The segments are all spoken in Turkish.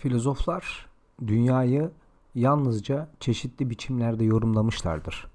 filozoflar dünyayı yalnızca çeşitli biçimlerde yorumlamışlardır.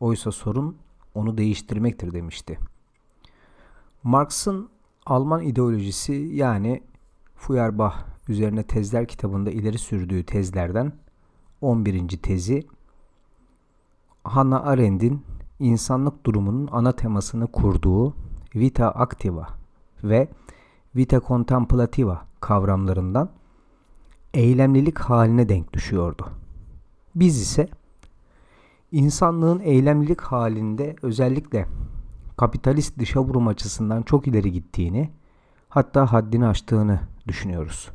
Oysa sorun onu değiştirmektir demişti. Marx'ın Alman ideolojisi yani Feuerbach üzerine tezler kitabında ileri sürdüğü tezlerden 11. tezi Hannah Arendt'in insanlık durumunun ana temasını kurduğu Vita Activa ve Vita Contemplativa kavramlarından eylemlilik haline denk düşüyordu. Biz ise insanlığın eylemlilik halinde özellikle kapitalist dışa vurum açısından çok ileri gittiğini, hatta haddini aştığını düşünüyoruz.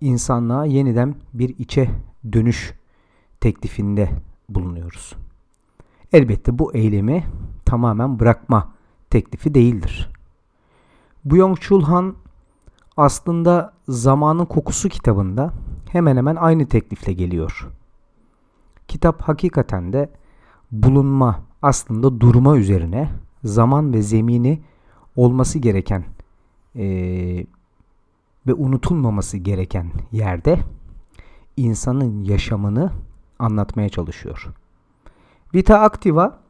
İnsanlığa yeniden bir içe dönüş teklifinde bulunuyoruz. Elbette bu eylemi tamamen bırakma teklifi değildir. Byung-Chul Han aslında Zamanın Kokusu kitabında hemen hemen aynı teklifle geliyor. Kitap hakikaten de bulunma, aslında durma üzerine zaman ve zemini olması gereken ve unutulmaması gereken yerde insanın yaşamını anlatmaya çalışıyor. Vita Activa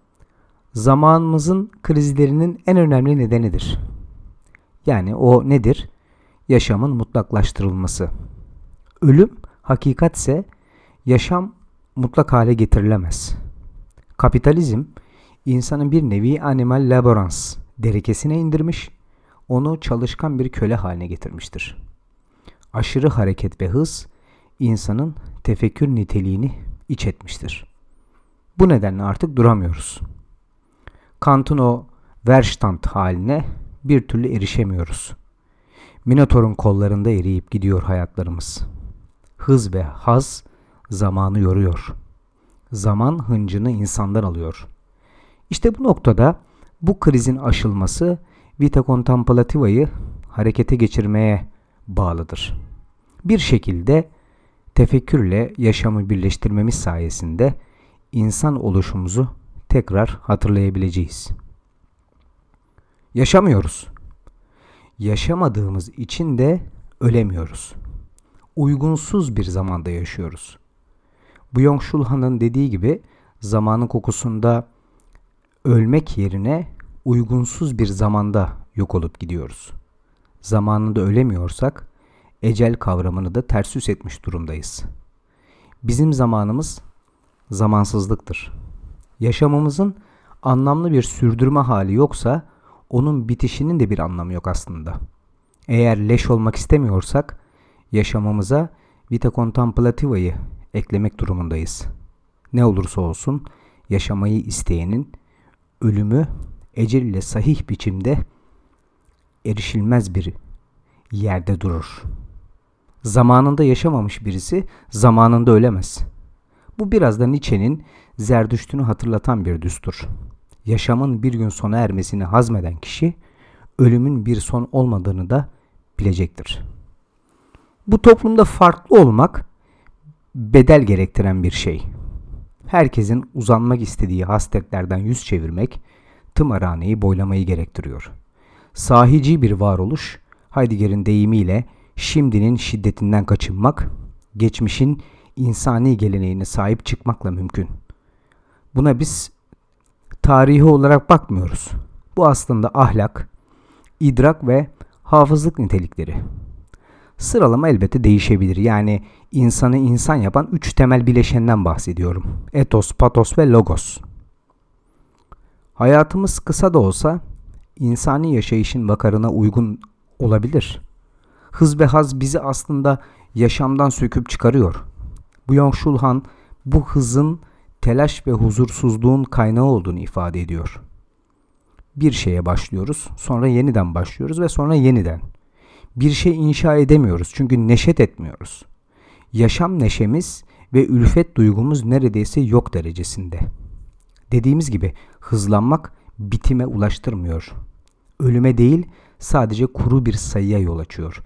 zamanımızın krizlerinin en önemli nedenidir. Yani o nedir? Yaşamın mutlaklaştırılması. Ölüm hakikatse yaşam mutlak hale getirilemez. Kapitalizm insanın bir nevi animal laborans derekesine indirmiş, onu çalışkan bir köle haline getirmiştir. Aşırı hareket ve hız insanın tefekkür niteliğini iç etmiştir. Bu nedenle artık duramıyoruz. Kant'ın o Verstand haline bir türlü erişemiyoruz. Minotor'un kollarında eriyip gidiyor hayatlarımız. Hız ve haz zamanı yoruyor. Zaman hıncını insandan alıyor. İşte bu noktada bu krizin aşılması Vita Contemplativa'yı harekete geçirmeye bağlıdır. Bir şekilde tefekkürle yaşamı birleştirmemiz sayesinde insan oluşumuzu tekrar hatırlayabileceğiz. Yaşamıyoruz. Yaşamadığımız için de ölemiyoruz. Uygunsuz bir zamanda yaşıyoruz. Byung-Chul Han'ın dediği gibi Zamanın Kokusu'nda ölmek yerine uygunsuz bir zamanda yok olup gidiyoruz. Zamanında ölemiyorsak ecel kavramını da ters yüz etmiş durumdayız. Bizim zamanımız zamansızlıktır. Yaşamımızın anlamlı bir sürdürme hali yoksa onun bitişinin de bir anlamı yok aslında. Eğer leş olmak istemiyorsak yaşamamıza Vita Contemplativa'yı eklemek durumundayız. Ne olursa olsun yaşamayı isteyenin ölümü ecel ile sahih biçimde erişilmez bir yerde durur. Zamanında yaşamamış birisi zamanında ölemez. Bu biraz da Nietzsche'nin Zerdüşt'ünü hatırlatan bir düstur. Yaşamın bir gün sona ermesini hazmeden kişi, ölümün bir son olmadığını da bilecektir. Bu toplumda farklı olmak bedel gerektiren bir şey. Herkesin uzanmak istediği hasletlerden yüz çevirmek, tımarhaneyi boylamayı gerektiriyor. Sahici bir varoluş, Heidegger'in deyimiyle şimdinin şiddetinden kaçınmak, geçmişin insani geleneğine sahip çıkmakla mümkün. Buna biz tarihi olarak bakmıyoruz. Bu aslında ahlak, idrak ve hafızlık nitelikleri. Sıralama elbette değişebilir. Yani insanı insan yapan 3 temel bileşenden bahsediyorum. Etos, patos ve logos. Hayatımız kısa da olsa insani yaşayışın vakarına uygun olabilir. Hız ve haz bizi aslında yaşamdan söküp çıkarıyor. Byung-Chul Han bu hızın telaş ve huzursuzluğun kaynağı olduğunu ifade ediyor. Bir şeye başlıyoruz, sonra yeniden başlıyoruz ve sonra yeniden. Bir şey inşa edemiyoruz çünkü neşet etmiyoruz. Yaşam neşemiz ve ülfet duygumuz neredeyse yok derecesinde. Dediğimiz gibi hızlanmak bitime ulaştırmıyor. Ölüme değil, sadece kuru bir sayıya yol açıyor.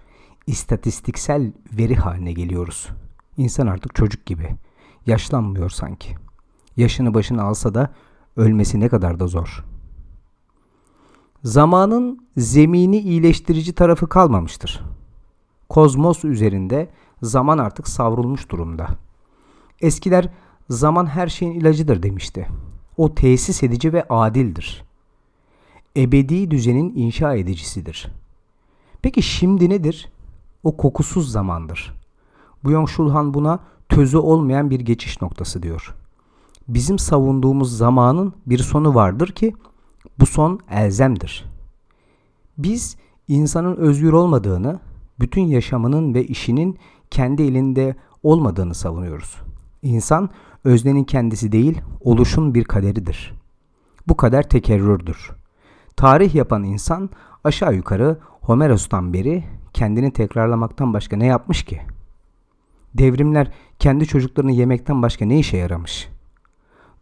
İstatistiksel veri haline geliyoruz. İnsan artık çocuk gibi. Yaşlanmıyor sanki. Yaşını başını alsa da ölmesi ne kadar da zor. Zamanın zemini iyileştirici tarafı kalmamıştır. Kozmos üzerinde zaman artık savrulmuş durumda. Eskiler zaman her şeyin ilacıdır demişti. O tesis edici ve adildir. Ebedi düzenin inşa edicisidir. Peki şimdi nedir? O kokusuz zamandır. Byung-Chul Han buna tözü olmayan bir geçiş noktası diyor. Bizim savunduğumuz zamanın bir sonu vardır ki bu son elzemdir. Biz insanın özgür olmadığını, bütün yaşamının ve işinin kendi elinde olmadığını savunuyoruz. İnsan öznenin kendisi değil, oluşun bir kaderidir. Bu kader tekerrürdür. Tarih yapan insan aşağı yukarı Homeros'tan beri kendini tekrarlamaktan başka ne yapmış ki? Devrimler kendi çocuklarını yemekten başka ne işe yaramış?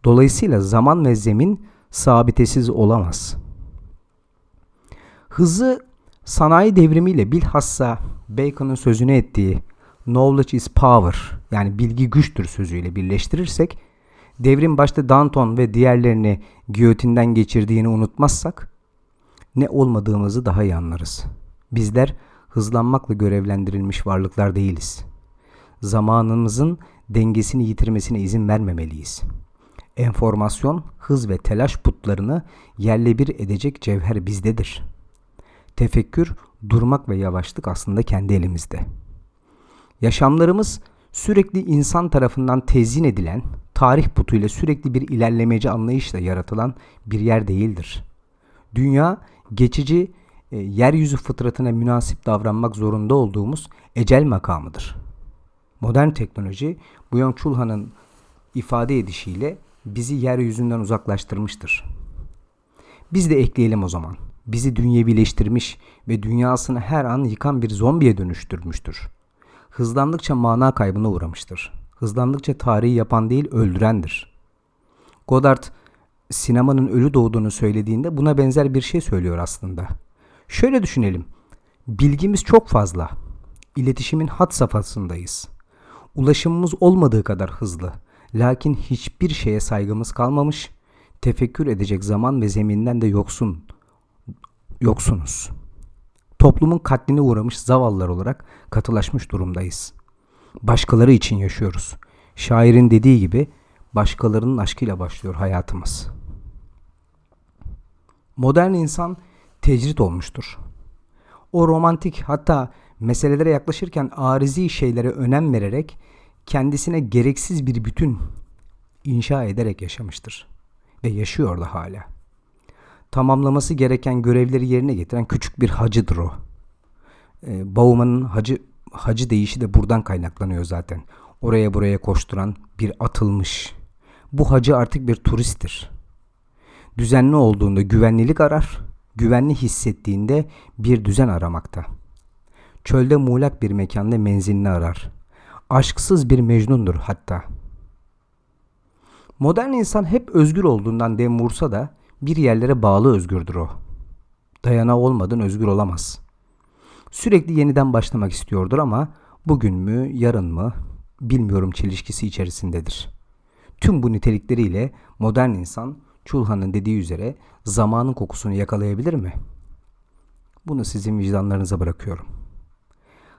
Dolayısıyla zaman ve zemin sabitesiz olamaz. Hızı sanayi devrimiyle bilhassa Bacon'ın sözünü ettiği "Knowledge is power" yani bilgi güçtür sözüyle birleştirirsek, devrim başta Danton ve diğerlerini giyotinden geçirdiğini unutmazsak ne olmadığımızı daha iyi anlarız. Bizler hızlanmakla görevlendirilmiş varlıklar değiliz. Zamanımızın dengesini yitirmesine izin vermemeliyiz. Enformasyon, hız ve telaş putlarını yerle bir edecek cevher bizdedir. Tefekkür, durmak ve yavaşlık aslında kendi elimizde. Yaşamlarımız sürekli insan tarafından tezyin edilen, tarih putuyla sürekli bir ilerlemeci anlayışla yaratılan bir yer değildir. Dünya, geçici, yeryüzü fıtratına münasip davranmak zorunda olduğumuz ecel makamıdır. Modern teknoloji, Byung-Chul Han'ın ifade edişiyle bizi yeryüzünden uzaklaştırmıştır. Biz de ekleyelim o zaman. Bizi dünyevileştirmiş ve dünyasını her an yıkan bir zombiye dönüştürmüştür. Hızlandıkça mana kaybına uğramıştır. Hızlandıkça tarihi yapan değil, öldürendir. Godard, sinemanın ölü doğduğunu söylediğinde buna benzer bir şey söylüyor aslında. Şöyle düşünelim. Bilgimiz çok fazla. İletişimin had safhasındayız. Ulaşımımız olmadığı kadar hızlı. Lakin hiçbir şeye saygımız kalmamış. Tefekkür edecek zaman ve zeminden de yoksunuz. Toplumun katline uğramış zavallılar olarak katılaşmış durumdayız. Başkaları için yaşıyoruz. Şairin dediği gibi başkalarının aşkıyla başlıyor hayatımız. Modern insan tecrit olmuştur. O romantik, hatta meselelere yaklaşırken arizi şeylere önem vererek kendisine gereksiz bir bütün inşa ederek yaşamıştır. Ve yaşıyor da hala. Tamamlaması gereken görevleri yerine getiren küçük bir hacıdır o. Bauman'ın hacı deyişi de buradan kaynaklanıyor zaten. Oraya buraya koşturan bir atılmış. Bu hacı artık bir turisttir. Düzenli olduğunda güvenlilik arar, güvenli hissettiğinde bir düzen aramakta. Çölde muğlak bir mekanda menzilini arar. Aşksız bir mecnundur hatta. Modern insan hep özgür olduğundan dem vursa da bir yerlere bağlı özgürdür o. Dayanağı olmadan özgür olamaz. Sürekli yeniden başlamak istiyordur ama bugün mü, yarın mı bilmiyorum çelişkisi içerisindedir. Tüm bu nitelikleriyle modern insan, Chul Han'ın dediği üzere zamanın kokusunu yakalayabilir mi? Bunu sizin vicdanlarınıza bırakıyorum.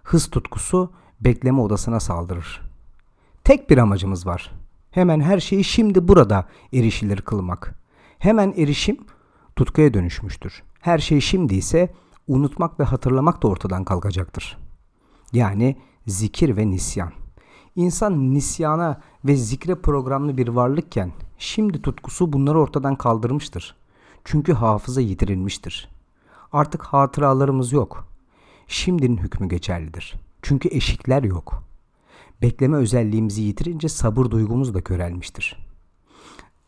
Hız tutkusu bekleme odasına saldırır. Tek bir amacımız var. Hemen her şeyi şimdi burada erişilir kılmak. Hemen erişim tutkuya dönüşmüştür. Her şey şimdi ise unutmak ve hatırlamak da ortadan kalkacaktır. Yani zikir ve nisyan. İnsan nisyana ve zikre programlı bir varlıkken şimdi tutkusu bunları ortadan kaldırmıştır. Çünkü hafıza yitirilmiştir. Artık hatıralarımız yok. Şimdinin hükmü geçerlidir. Çünkü eşikler yok. Bekleme özelliğimizi yitirince sabır duygumuz da körelmiştir.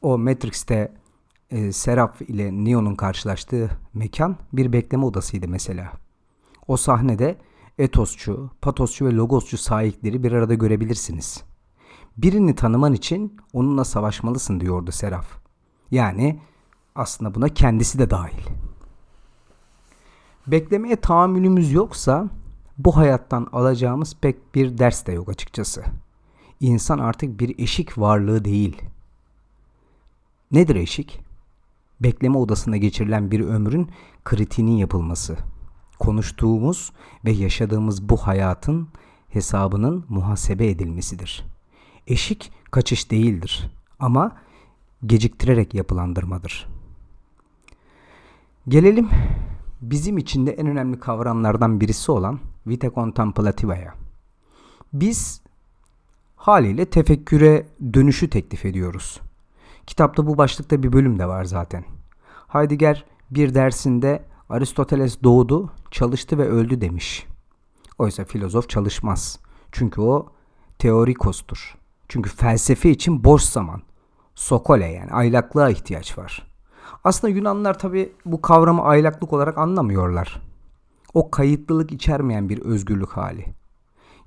O Matrix'te Seraph ile Neo'nun karşılaştığı mekan bir bekleme odasıydı mesela. O sahnede etosçu, patosçu ve logosçu sahipleri bir arada görebilirsiniz. Birini tanıman için onunla savaşmalısın diyordu Seraph. Yani aslında buna kendisi de dahil. Beklemeye tahammülümüz yoksa bu hayattan alacağımız pek bir ders de yok açıkçası. İnsan artık bir eşik varlığı değil. Nedir eşik? Bekleme odasında geçirilen bir ömrün kritiğinin yapılması. Konuştuğumuz ve yaşadığımız bu hayatın hesabının muhasebe edilmesidir. Eşik kaçış değildir ama geciktirerek yapılandırmadır. Gelelim bizim için de en önemli kavramlardan birisi olan Vita Contemplativa'ya. Biz haliyle tefekküre dönüşü teklif ediyoruz. Kitapta bu başlıkta bir bölüm de var zaten. Heidegger bir dersinde Aristoteles doğdu, çalıştı ve öldü demiş. Oysa filozof çalışmaz. Çünkü o teorikostur. Çünkü felsefe için boş zaman. Sokole, yani aylaklığa ihtiyaç var. Aslında Yunanlar tabii bu kavramı aylaklık olarak anlamıyorlar. O kayıtlılık içermeyen bir özgürlük hali.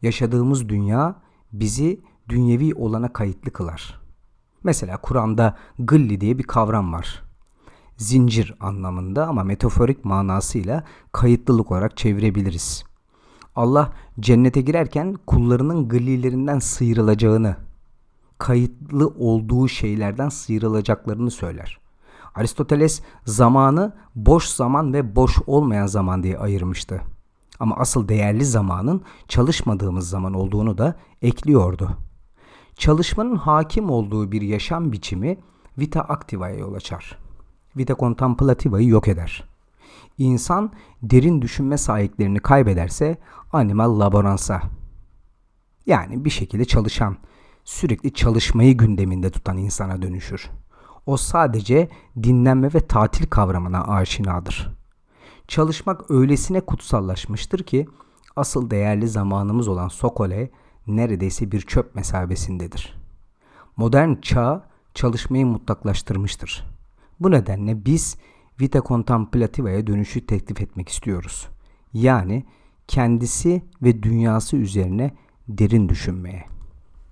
Yaşadığımız dünya bizi dünyevi olana kayıtlı kılar. Mesela Kur'an'da gılli diye bir kavram var. Zincir anlamında ama metaforik manasıyla kayıtlılık olarak çevirebiliriz. Allah cennete girerken kullarının gıllilerinden sıyrılacağını, kayıtlı olduğu şeylerden sıyrılacaklarını söyler. Aristoteles zamanı boş zaman ve boş olmayan zaman diye ayırmıştı. Ama asıl değerli zamanın çalışmadığımız zaman olduğunu da ekliyordu. Çalışmanın hakim olduğu bir yaşam biçimi Vita Activa'ya yol açar. Vita Contemplativa'yı yok eder. İnsan derin düşünme sahiplerini kaybederse animal laboransa, yani bir şekilde çalışan, sürekli çalışmayı gündeminde tutan insana dönüşür. O sadece dinlenme ve tatil kavramına aşinadır. Çalışmak öylesine kutsallaşmıştır ki asıl değerli zamanımız olan Sokole neredeyse bir çöp mesabesindedir. Modern çağ çalışmayı mutlaklaştırmıştır. Bu nedenle biz Vita Contemplativa'ya dönüşü teklif etmek istiyoruz. Yani kendisi ve dünyası üzerine derin düşünmeye.